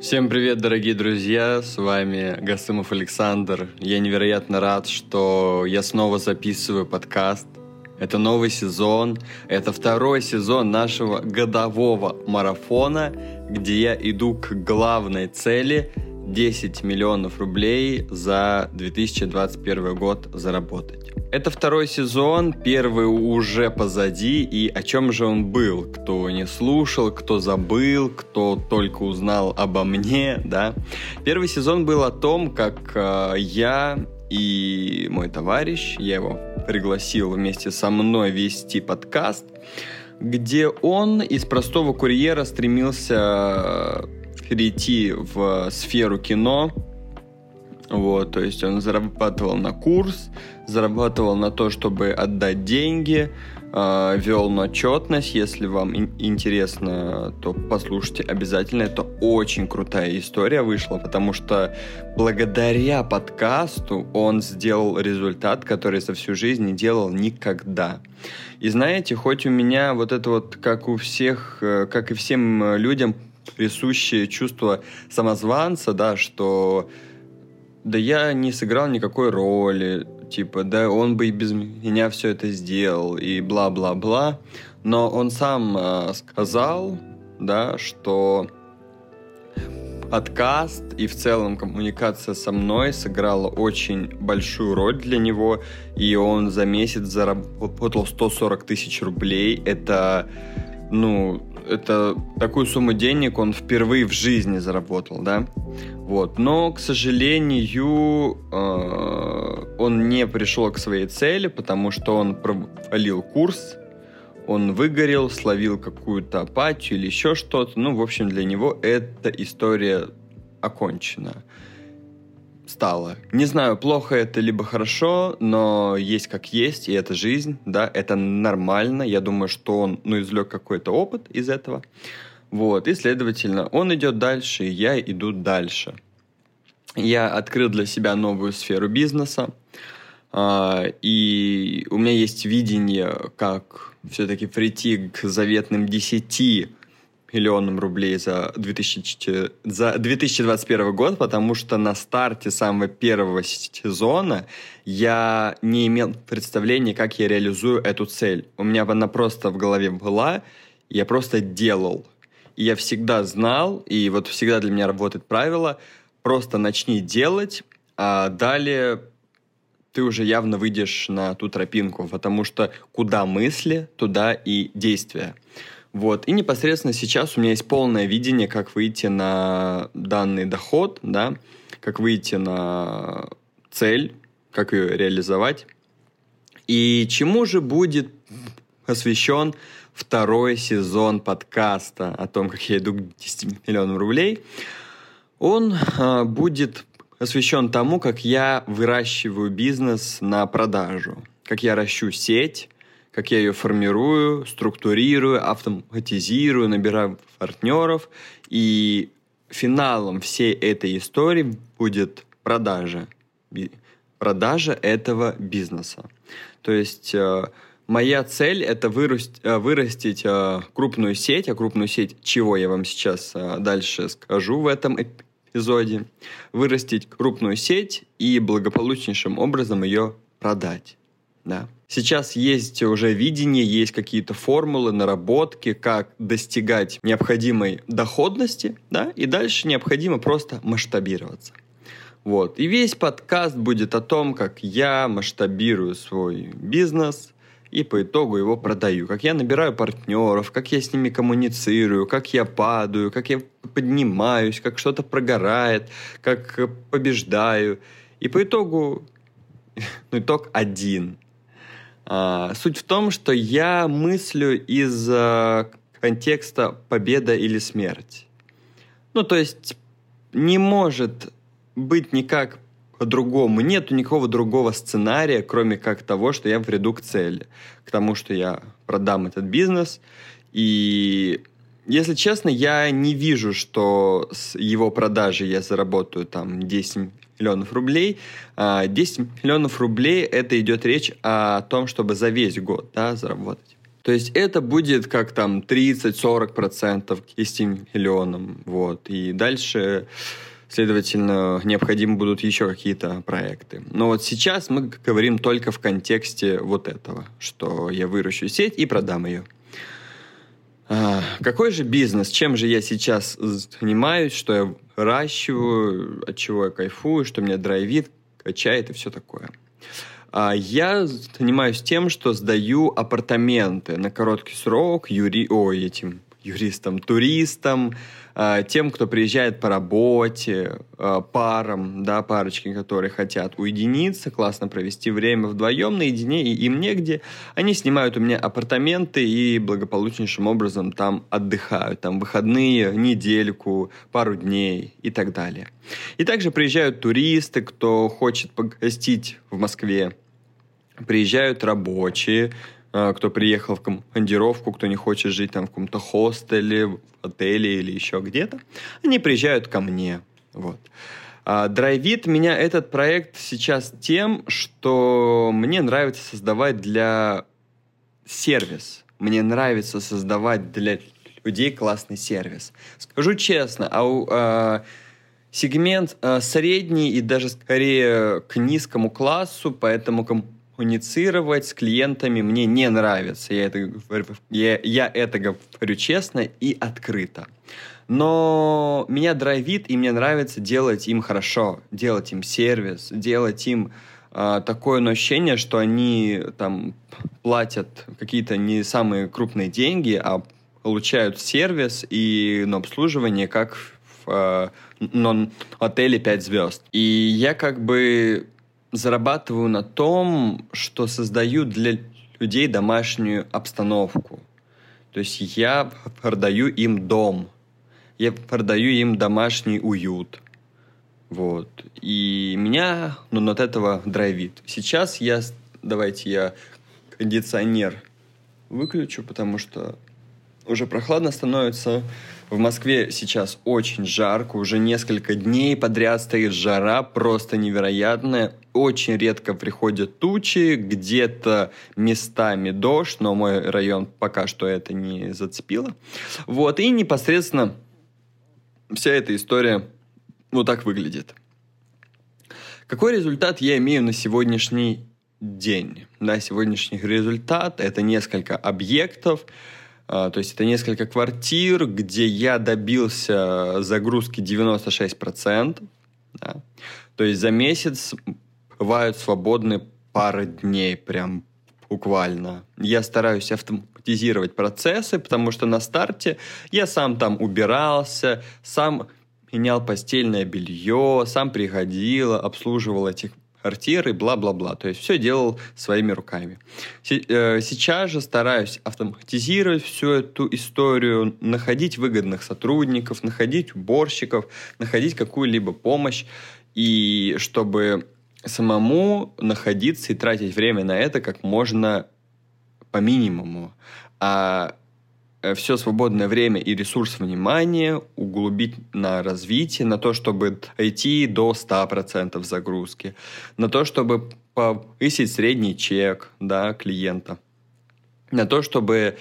Всем привет, дорогие друзья, с вами Гасымов Александр. Я невероятно рад, что я снова записываю подкаст. Это новый сезон, это второй сезон нашего годового марафона, где я иду к главной цели – 10 миллионов рублей за 2021 год заработать. Это второй сезон, первый уже позади, и о чем же он был? Кто не слушал, кто забыл, кто только узнал обо мне, да? Первый сезон был о том, как я и мой товарищ, я его пригласил вместе со мной вести подкаст, где он из простого курьера стремился перейти в сферу кино. Вот, то есть он зарабатывал на курс, зарабатывал на то, чтобы отдать деньги, вел на отчетность. Если вам интересно, то послушайте обязательно. Это очень крутая история вышла, потому что благодаря подкасту он сделал результат, который за всю жизнь не делал никогда. И знаете, хоть у меня вот это вот, как у всех, как и всем людям, присущее чувство самозванца, да, что да я не сыграл никакой роли, типа, да он бы и без меня все это сделал, и бла-бла-бла. Но он сам сказал, да, что подкаст и в целом коммуникация со мной сыграла очень большую роль для него, и он за месяц заработал 140 тысяч рублей. Это такую сумму денег он впервые в жизни заработал, да? Вот. Но, к сожалению, он не пришел к своей цели, потому что он провалил курс, он выгорел, словил какую-то апатию или еще что-то. Ну, в общем, для него эта история окончена стала. Не знаю, плохо это либо хорошо, но есть как есть, и это жизнь, да, это нормально. Я думаю, что он, извлек какой-то опыт из этого. Вот, и, следовательно, он идет дальше, и я иду дальше. Я открыл для себя новую сферу бизнеса, и у меня есть видение, как все-таки прийти к заветным 10 миллионам рублей за 2021 год, потому что на старте самого первого сезона я не имел представления, как я реализую эту цель. У меня она просто в голове была, я просто делал. И я всегда знал, и вот всегда для меня работает правило, просто начни делать, а далее ты уже явно выйдешь на ту тропинку, потому что куда мысли, туда и действия. Вот. И непосредственно сейчас у меня есть полное видение, как выйти на данный доход, да, как выйти на цель, как ее реализовать. И чему же будет посвящен второй сезон подкаста о том, как я иду к 10 миллионам рублей? Он будет посвящен тому, как я выращиваю бизнес на продажу, как я ращу сеть, как я ее формирую, структурирую, автоматизирую, набираю партнеров. И финалом всей этой истории будет продажа этого бизнеса. То есть моя цель – это вырастить крупную сеть. А крупную сеть чего, я вам сейчас дальше скажу в этом эпизоде. Вырастить крупную сеть и благополучнейшим образом ее продать. Да. Сейчас есть уже видение, есть какие-то формулы, наработки, как достигать необходимой доходности, да, и дальше необходимо просто масштабироваться. Вот. И весь подкаст будет о том, как я масштабирую свой бизнес и по итогу его продаю, как я набираю партнеров, как я с ними коммуницирую, как я падаю, как я поднимаюсь, как что-то прогорает, как побеждаю. И по итогу, итог один. Суть в том, что я мыслю из контекста победа или смерть. То есть не может быть никак по-другому, нету никакого другого сценария, кроме как того, что я приду к цели, к тому, что я продам этот бизнес. И, если честно, я не вижу, что с его продажи я заработаю там 10 миллионов рублей. 10 миллионов рублей — это идет речь о том, чтобы за весь год, да, заработать. То есть это будет как там 30-40% к 10 миллионам. Вот. И дальше, следовательно, необходимы будут еще какие-то проекты. Но вот сейчас мы говорим только в контексте вот этого, что я выращу сеть и продам ее. Какой же бизнес? Чем же я сейчас занимаюсь? Что я выращиваю? От чего я кайфую? Что меня драйвит, качает и все такое? Я занимаюсь тем, что сдаю апартаменты на короткий срок туристам, тем, кто приезжает по работе, парам, да, парочки, которые хотят уединиться, классно провести время вдвоем, наедине и им негде. Они снимают у меня апартаменты и благополучнейшим образом там отдыхают. Там выходные, недельку, пару дней и так далее. И также приезжают туристы, кто хочет погостить в Москве. Приезжают рабочие, кто приехал в командировку, кто не хочет жить там в каком-то хостеле, в отеле или еще где-то, они приезжают ко мне. Вот. Драйвит меня этот проект сейчас тем, что мне нравится создавать для сервис. Мне нравится создавать для людей классный сервис. Скажу честно, сегмент средний и даже скорее к низкому классу, поэтому коммуницировать с клиентами мне не нравится. Я это говорю честно и открыто. Но меня драйвит, и мне нравится делать им хорошо, делать им сервис, делать им такое ощущение, что они там платят какие-то не самые крупные деньги, а получают сервис и на обслуживание, как в отеле 5 звезд. И я зарабатываю на том, что создаю для людей домашнюю обстановку. То есть я продаю им дом, я продаю им домашний уют. Вот. И меня от этого драйвит. Сейчас я кондиционер выключу, потому что уже прохладно становится. В Москве сейчас очень жарко, уже несколько дней подряд стоит жара, просто невероятная. Очень редко приходят тучи, где-то местами дождь, но мой район пока что это не зацепило. Вот, и непосредственно вся эта история вот так выглядит. Какой результат я имею на сегодняшний день? Да, сегодняшний результат – это несколько объектов, то есть это несколько квартир, где я добился загрузки 96%. Да. То есть за месяц бывают свободны пары дней, прям буквально. Я стараюсь автоматизировать процессы, потому что на старте я сам там убирался, сам менял постельное белье, сам приходил, обслуживал этих квартир и бла-бла-бла. То есть все делал своими руками. Сейчас же стараюсь автоматизировать всю эту историю, находить выгодных сотрудников, находить уборщиков, находить какую-либо помощь, и чтобы самому находиться и тратить время на это как можно по минимуму. А все свободное время и ресурс внимания углубить на развитие, на то, чтобы идти до 100% загрузки, на то, чтобы повысить средний чек, да, клиента, на то, чтобы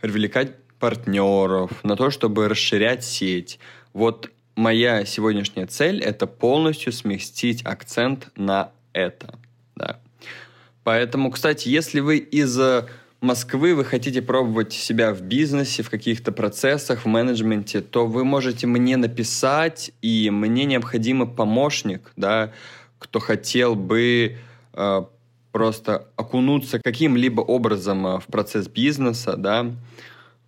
привлекать партнеров, на то, чтобы расширять сеть. Вот моя сегодняшняя цель – это полностью сместить акцент на это. Да. Поэтому, кстати, если вы из Москвы, вы хотите пробовать себя в бизнесе, в каких-то процессах, в менеджменте, то вы можете мне написать, и мне необходим помощник, да, кто хотел бы просто окунуться каким-либо образом в процесс бизнеса, да,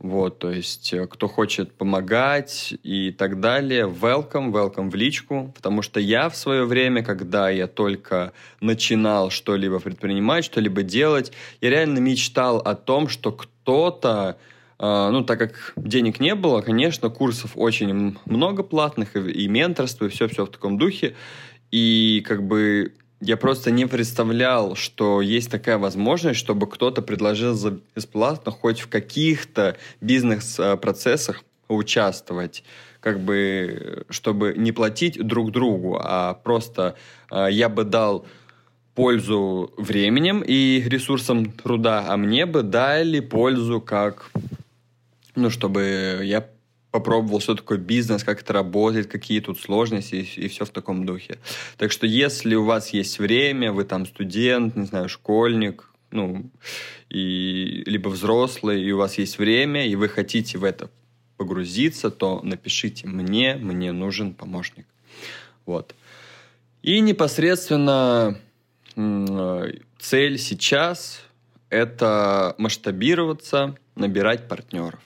вот, то есть кто хочет помогать и так далее, welcome в личку, потому что я в свое время, когда я только начинал что-либо предпринимать, что-либо делать, я реально мечтал о том, что кто-то, так как денег не было, конечно, курсов очень много платных и менторства, и все-все в таком духе, и я просто не представлял, что есть такая возможность, чтобы кто-то предложил за бесплатно хоть в каких-то бизнес-процессах участвовать, чтобы не платить друг другу, а просто я бы дал пользу временем и ресурсом труда, а мне бы дали пользу как... Ну, чтобы я попробовал, что такое бизнес, как это работает, какие тут сложности и все в таком духе. Так что, если у вас есть время, вы там студент, не знаю, школьник, ну, и, либо взрослый, и у вас есть время, и вы хотите в это погрузиться, то напишите мне нужен помощник. Вот. И непосредственно цель сейчас – это масштабироваться, набирать партнеров.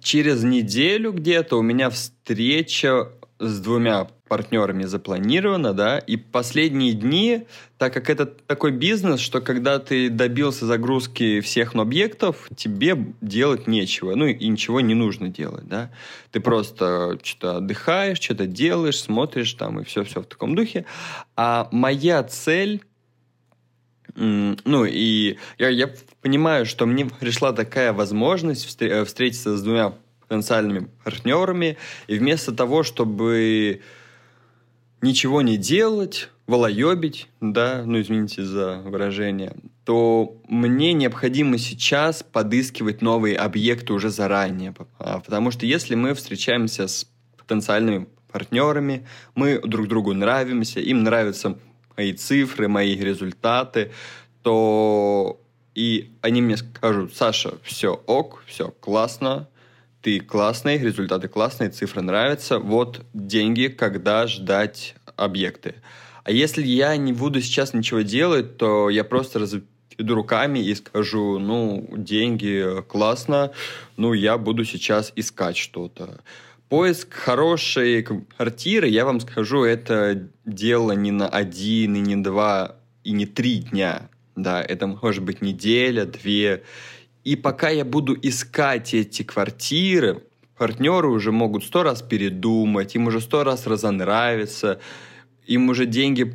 Через неделю где-то у меня встреча с 2 партнерами запланировано, да, и последние дни, так как это такой бизнес, что когда ты добился загрузки всех объектов, тебе делать нечего, ну и ничего не нужно делать, да, ты просто что-то отдыхаешь, что-то делаешь, смотришь там и все-все в таком духе, а моя цель, ну и я понимаю, что мне пришла такая возможность встретиться с 2 потенциальными партнерами, и вместо того, чтобы ничего не делать, волоебить, да, ну извините за выражение, то мне необходимо сейчас подыскивать новые объекты уже заранее, потому что если мы встречаемся с потенциальными партнерами, мы друг другу нравимся, им нравятся мои цифры, мои результаты, то и они мне скажут: Саша, все ок, все классно, ты классный, результаты классные, цифры нравятся, вот деньги, когда ждать объекты. А если я не буду сейчас ничего делать, то я просто разведу руками и скажу: ну, деньги классно, ну, я буду сейчас искать что-то. Поиск хорошей квартиры, я вам скажу, это дело не на 1, и не 2, и не 3 дня. Да, это может быть неделя, 2. И пока я буду искать эти квартиры, партнеры уже могут 100 раз передумать, им уже 100 раз разонравится, им уже деньги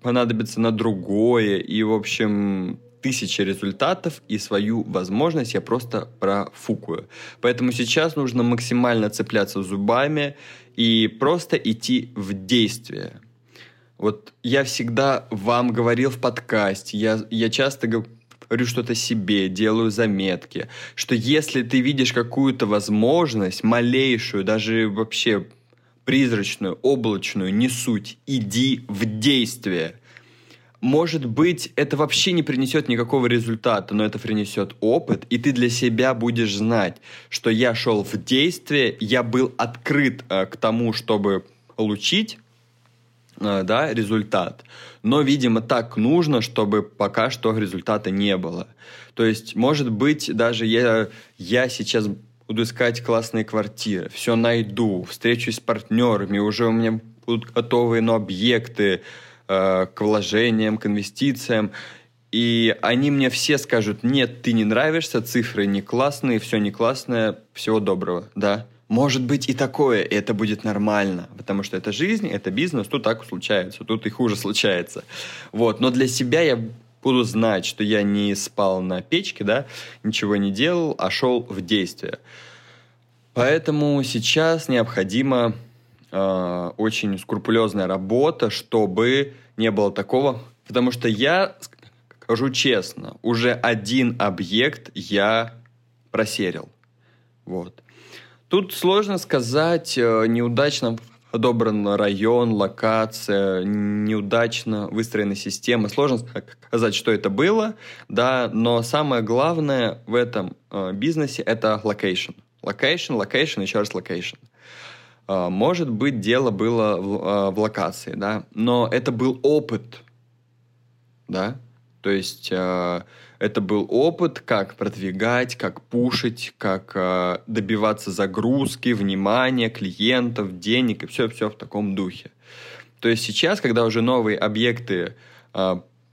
понадобятся на другое. И, в общем, 1000 результатов, и свою возможность я просто профукаю. Поэтому сейчас нужно максимально цепляться зубами и просто идти в действие. Вот я всегда вам говорил в подкасте, я часто говорю что-то себе, делаю заметки, что если ты видишь какую-то возможность, малейшую, даже вообще призрачную, облачную, не суть, иди в действие. Может быть, это вообще не принесет никакого результата, но это принесет опыт, и ты для себя будешь знать, что я шел в действие, я был открыт к тому, чтобы получить, да, результат. Но, видимо, так нужно, чтобы пока что результата не было. То есть, может быть, даже я сейчас буду искать классные квартиры, все найду, встречусь с партнерами, уже у меня будут готовые, но объекты к вложениям, к инвестициям, и они мне все скажут: нет, ты не нравишься, цифры не классные, все не классное, всего доброго, да. Может быть и такое, и это будет нормально, потому что это жизнь, это бизнес, тут так случается, тут и хуже случается. Вот. Но для себя я буду знать, что я не спал на печке, да, ничего не делал, а шел в действие. Поэтому сейчас необходима очень скрупулезная работа, чтобы не было такого, потому что я, скажу честно, уже 1 объект я просерил, вот. Тут сложно сказать, неудачно подобран район, локация, неудачно выстроена система. Сложно сказать, что это было, да, но самое главное в этом бизнесе – это локейшн. Локейшн, еще раз локейшн. Может быть, дело было в локации, да, но это был опыт, да. То есть это был опыт, как продвигать, как пушить, как добиваться загрузки, внимания, клиентов, денег и все-все в таком духе. То есть сейчас, когда уже новые объекты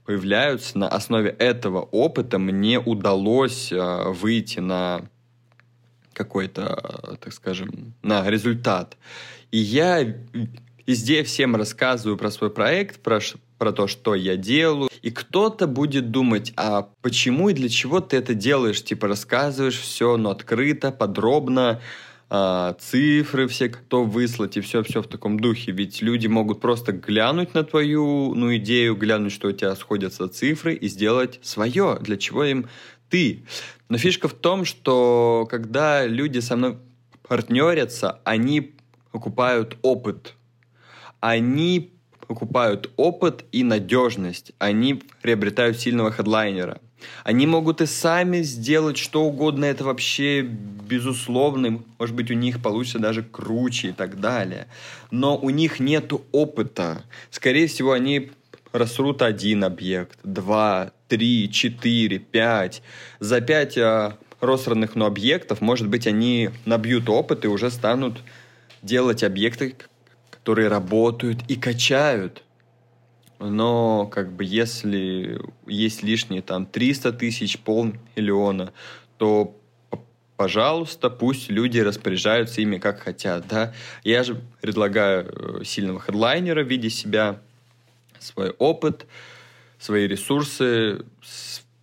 появляются, на основе этого опыта мне удалось выйти на какой-то, так скажем, на результат. И я везде всем рассказываю про свой проект, про то, что я делаю. И кто-то будет думать: а почему и для чего ты это делаешь? Типа рассказываешь все, но открыто, подробно. цифры все, кто выслать, и все-все в таком духе. Ведь люди могут просто глянуть на твою идею, глянуть, что у тебя сходятся цифры, и сделать свое, для чего им ты. Но фишка в том, что когда люди со мной партнерятся, они покупают опыт. Они покупают опыт и надежность. Они приобретают сильного хедлайнера. Они могут и сами сделать что угодно, это вообще безусловно, может быть, у них получится даже круче и так далее. Но у них нет опыта. Скорее всего, они просрут один объект, 2, 3, 4, 5. За 5 просранных объектов, может быть, они набьют опыт и уже станут делать объекты, которые работают и качают. Но если есть лишние 300 тысяч, 500 000, то, пожалуйста, пусть люди распоряжаются ими как хотят. Да? Я же предлагаю сильного хедлайнера в виде себя, свой опыт, свои ресурсы,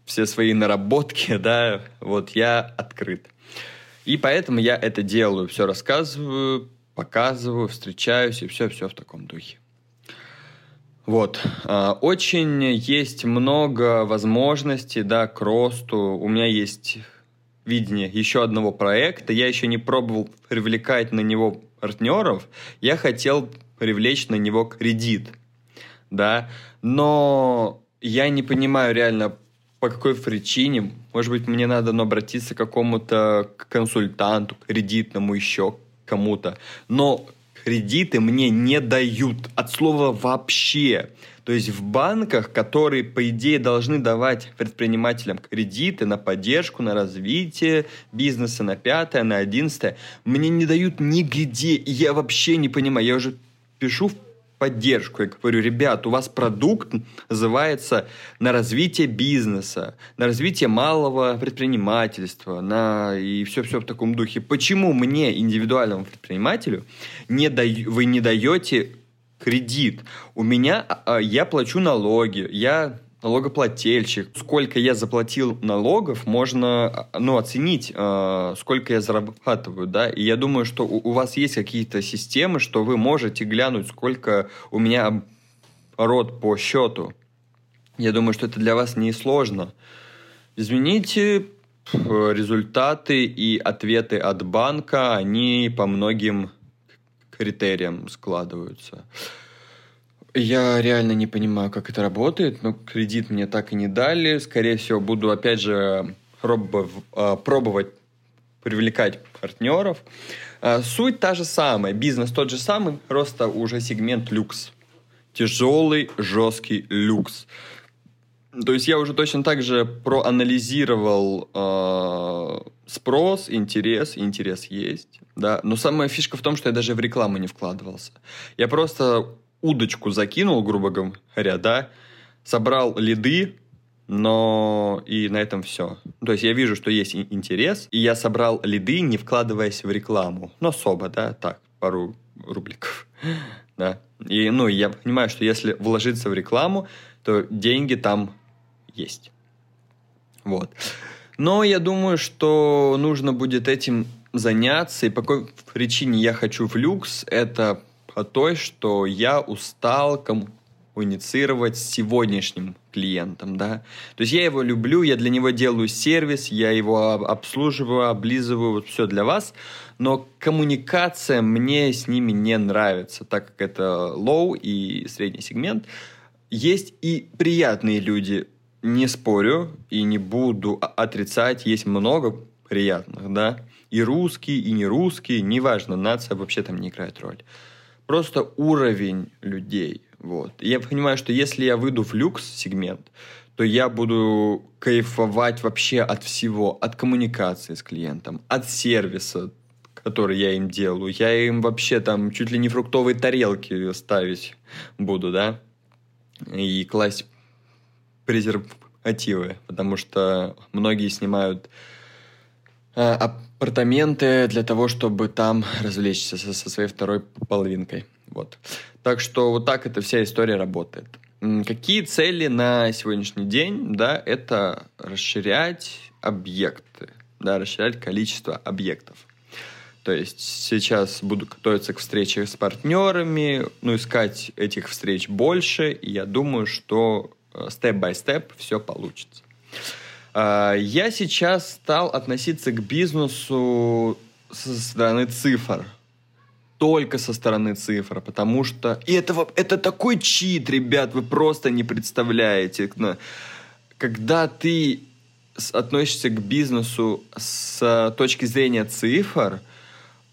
все свои наработки. Да? Вот я открыт. И поэтому я это делаю, все рассказываю, показываю, встречаюсь и все-все в таком духе. Вот. Очень есть много возможностей, да, к росту. У меня есть видение еще одного проекта. Я еще не пробовал привлекать на него партнеров. Я хотел привлечь на него кредит, да. Но я не понимаю реально, по какой причине. Может быть, мне надо обратиться к какому-то консультанту, кредитному еще кому-то. Но кредиты мне не дают от слова «вообще». То есть в банках, которые, по идее, должны давать предпринимателям кредиты на поддержку, на развитие бизнеса, на 5-е, на 11-е, мне не дают нигде. И я вообще не понимаю. Я уже пишу в поддержку. Я говорю: ребят, у вас продукт называется «на развитие бизнеса», «на развитие малого предпринимательства», и все-все в таком духе. Почему мне, индивидуальному предпринимателю, вы не даете кредит? Я плачу налоги, я налогоплательщик. Сколько я заплатил налогов, можно оценить, сколько я зарабатываю, да. И я думаю, что у вас есть какие-то системы, что вы можете глянуть, сколько у меня оборот по счету. Я думаю, что это для вас не сложно. Извините, результаты и ответы от банка, они по многим критериям складываются. Я реально не понимаю, как это работает, но кредит мне так и не дали. Скорее всего, буду опять же пробовать привлекать партнеров. Суть та же самая, бизнес тот же самый, просто уже сегмент люкс. Тяжелый, жесткий люкс. То есть я уже точно так же проанализировал спрос, интерес есть. Да? Но самая фишка в том, что я даже в рекламу не вкладывался. Я просто удочку закинул, грубо говоря, да, собрал лиды, но и на этом все. То есть я вижу, что есть интерес, и я собрал лиды, не вкладываясь в рекламу. Ну, особо, да, так, пару рубликов, да. И, я понимаю, что если вложиться в рекламу, то деньги там есть. Вот. Но я думаю, что нужно будет этим заняться, и по какой причине я хочу в люкс, это о той, что я устал коммуницировать с сегодняшним клиентом, да. То есть я его люблю, я для него делаю сервис, я его обслуживаю, облизываю, вот все для вас, но коммуникация мне с ними не нравится, так как это low и средний сегмент. Есть и приятные люди, не спорю и не буду отрицать, есть много приятных, да. И русские, и не русские, неважно, нация вообще там не играет роль. Просто уровень людей. Вот. И я понимаю, что если я выйду в люкс-сегмент, то я буду кайфовать вообще от всего. От коммуникации с клиентом, от сервиса, который я им делаю. Я им вообще там чуть ли не фруктовые тарелки ставить буду, да? И класть презервативы. Потому что многие снимают апартаменты для того, чтобы там развлечься со своей второй половинкой. Вот. Так что вот так эта вся история работает. Какие цели на сегодняшний день? Да, это расширять объекты, да, расширять количество объектов. То есть сейчас буду готовиться к встрече с партнерами, ну, искать этих встреч больше, и я думаю, что степ-бай-степ все получится. Я сейчас стал относиться к бизнесу со стороны цифр. Только со стороны цифр, потому что... И это такой чит, ребят, вы просто не представляете. Когда ты относишься к бизнесу с точки зрения цифр,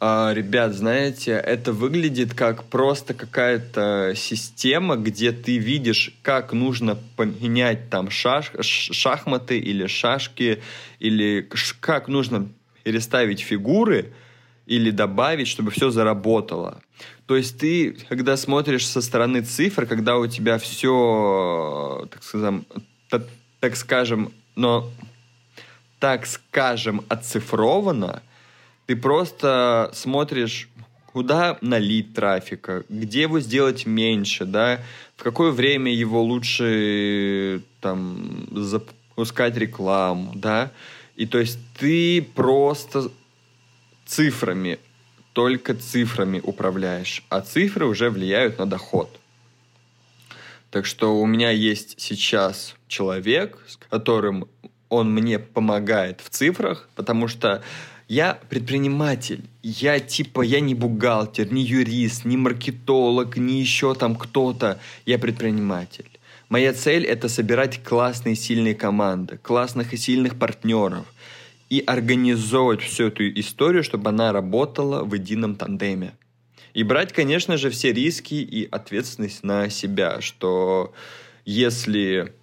ребят, знаете, это выглядит как просто какая-то система, где ты видишь, как нужно поменять там шахматы или шашки, или как нужно переставить фигуры или добавить, чтобы все заработало. То есть ты, когда смотришь со стороны цифр, когда у тебя все, так скажем, оцифровано, ты просто смотришь, куда налить трафика, где его сделать меньше, да, в какое время его лучше там запускать рекламу, да. И то есть ты просто цифрами, только цифрами управляешь, а цифры уже влияют на доход. Так что у меня есть сейчас человек, с которым он мне помогает в цифрах, потому что я предприниматель, я не бухгалтер, не юрист, не маркетолог, не еще там кто-то, я предприниматель. Моя цель – это собирать классные сильные команды, классных и сильных партнеров и организовывать всю эту историю, чтобы она работала в едином тандеме. И брать, конечно же, все риски и ответственность на себя, что если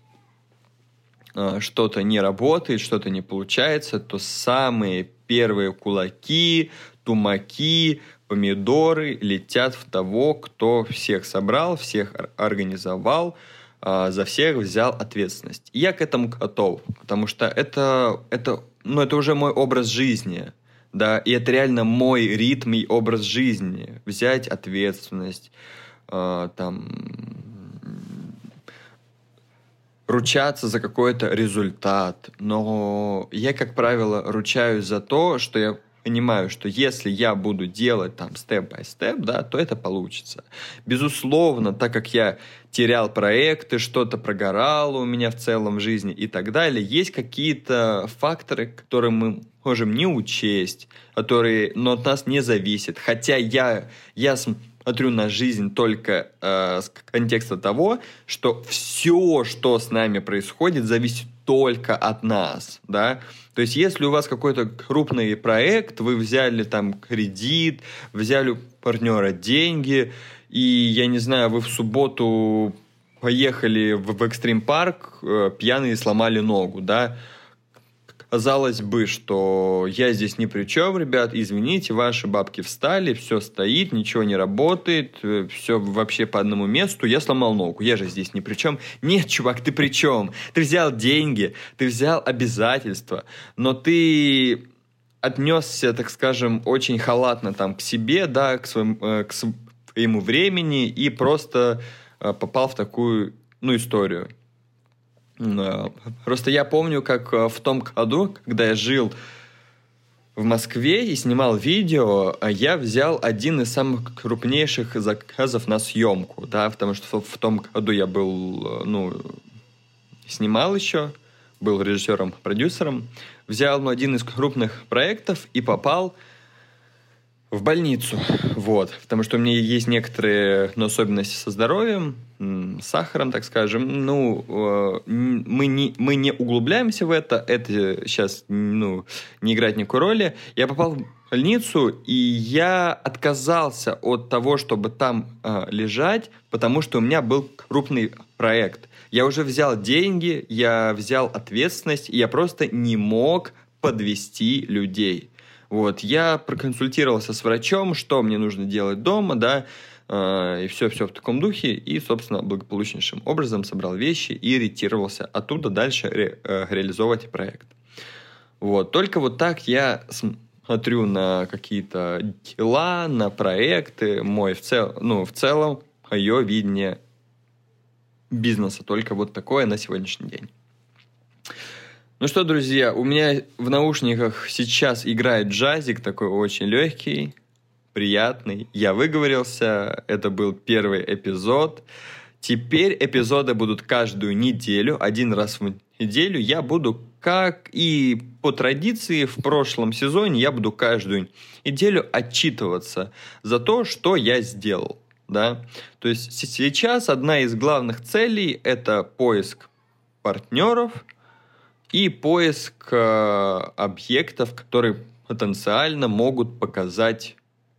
что-то не работает, что-то не получается, то самые первые кулаки, тумаки, помидоры летят в того, кто всех собрал, всех организовал, за всех взял ответственность. И я к этому готов, потому что это уже мой образ жизни, да, и это реально мой ритм и образ жизни. Взять ответственность, ручаться за какой-то результат. Но я, как правило, ручаюсь за то, что я понимаю, что если я буду делать там степ-бай-степ, да, то это получится. Безусловно, так как я терял проекты, что-то прогорало у меня в целом в жизни и так далее, есть какие-то факторы, которые мы можем не учесть, которые, но от нас не зависят. Хотя я смотрю на жизнь только с контекста того, что все, что с нами происходит, зависит только от нас, да. То есть если у вас какой-то крупный проект, вы взяли там кредит, взяли у партнера деньги, и, я не знаю, вы в субботу поехали в экстрим-парк, пьяные сломали ногу, да. Казалось бы, что я здесь ни при чем, ребят, извините, ваши бабки встали, все стоит, ничего не работает, все вообще по одному месту, я сломал ногу, я же здесь ни при чем. Нет, чувак, ты при чем? Ты взял деньги, ты взял обязательства, но ты отнесся, так скажем, очень халатно там к себе, да, к своему времени и просто попал в такую, историю. Просто я помню, как в том году, когда я жил в Москве и снимал видео, я взял один из самых крупнейших заказов на съемку, да, потому что в том году я был, снимал еще, был режиссером, продюсером, взял один из крупных проектов и попал в больницу, вот, потому что у меня есть некоторые особенности со здоровьем, с сахаром, так скажем, мы не углубляемся в это сейчас, не играет никакой роли. Я попал в больницу, и я отказался от того, чтобы там лежать, потому что у меня был крупный проект. Я уже взял деньги, я взял ответственность, и я просто не мог подвести людей. Вот, я проконсультировался с врачом, что мне нужно делать дома, да, и все в таком духе, и, собственно, благополучнейшим образом собрал вещи и ретировался оттуда дальше реализовывать проект. Вот, только вот так я смотрю на какие-то дела, на проекты, в целом мое видение бизнеса, только вот такое на сегодняшний день. Ну что, друзья, у меня в наушниках сейчас играет джазик, такой очень легкий, приятный. Я выговорился, это был первый эпизод. Теперь эпизоды будут каждую неделю, один раз в неделю. Я буду, как и по традиции в прошлом сезоне, я буду каждую неделю отчитываться за то, что я сделал. Да? То есть сейчас одна из главных целей – это поиск партнеров и поиск объектов, которые потенциально могут показать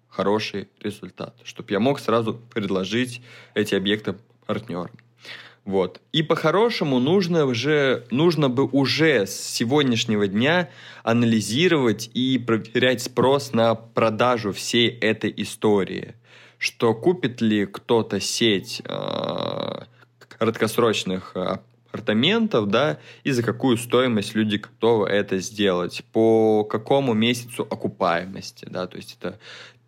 хороший результат, чтобы я мог сразу предложить эти объекты партнерам. Вот. И по-хорошему нужно бы уже с сегодняшнего дня анализировать и проверять спрос на продажу всей этой истории. Что купит ли кто-то сеть краткосрочных апартаментов, да, и за какую стоимость люди готовы это сделать, по какому месяцу окупаемости, да, то есть это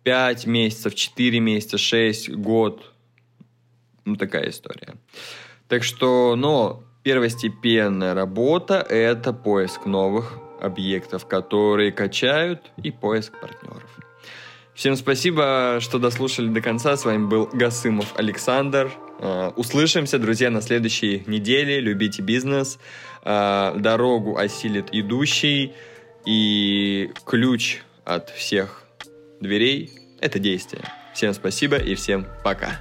5 месяцев, 4 месяца, 6, год, ну, такая история. Так что, но первостепенная работа – это поиск новых объектов, которые качают, и поиск партнеров. Всем спасибо, что дослушали до конца. С вами был Гасымов Александр. Услышимся, друзья, на следующей неделе. Любите бизнес. Дорогу осилит идущий. И ключ от всех дверей – это действие. Всем спасибо и всем пока.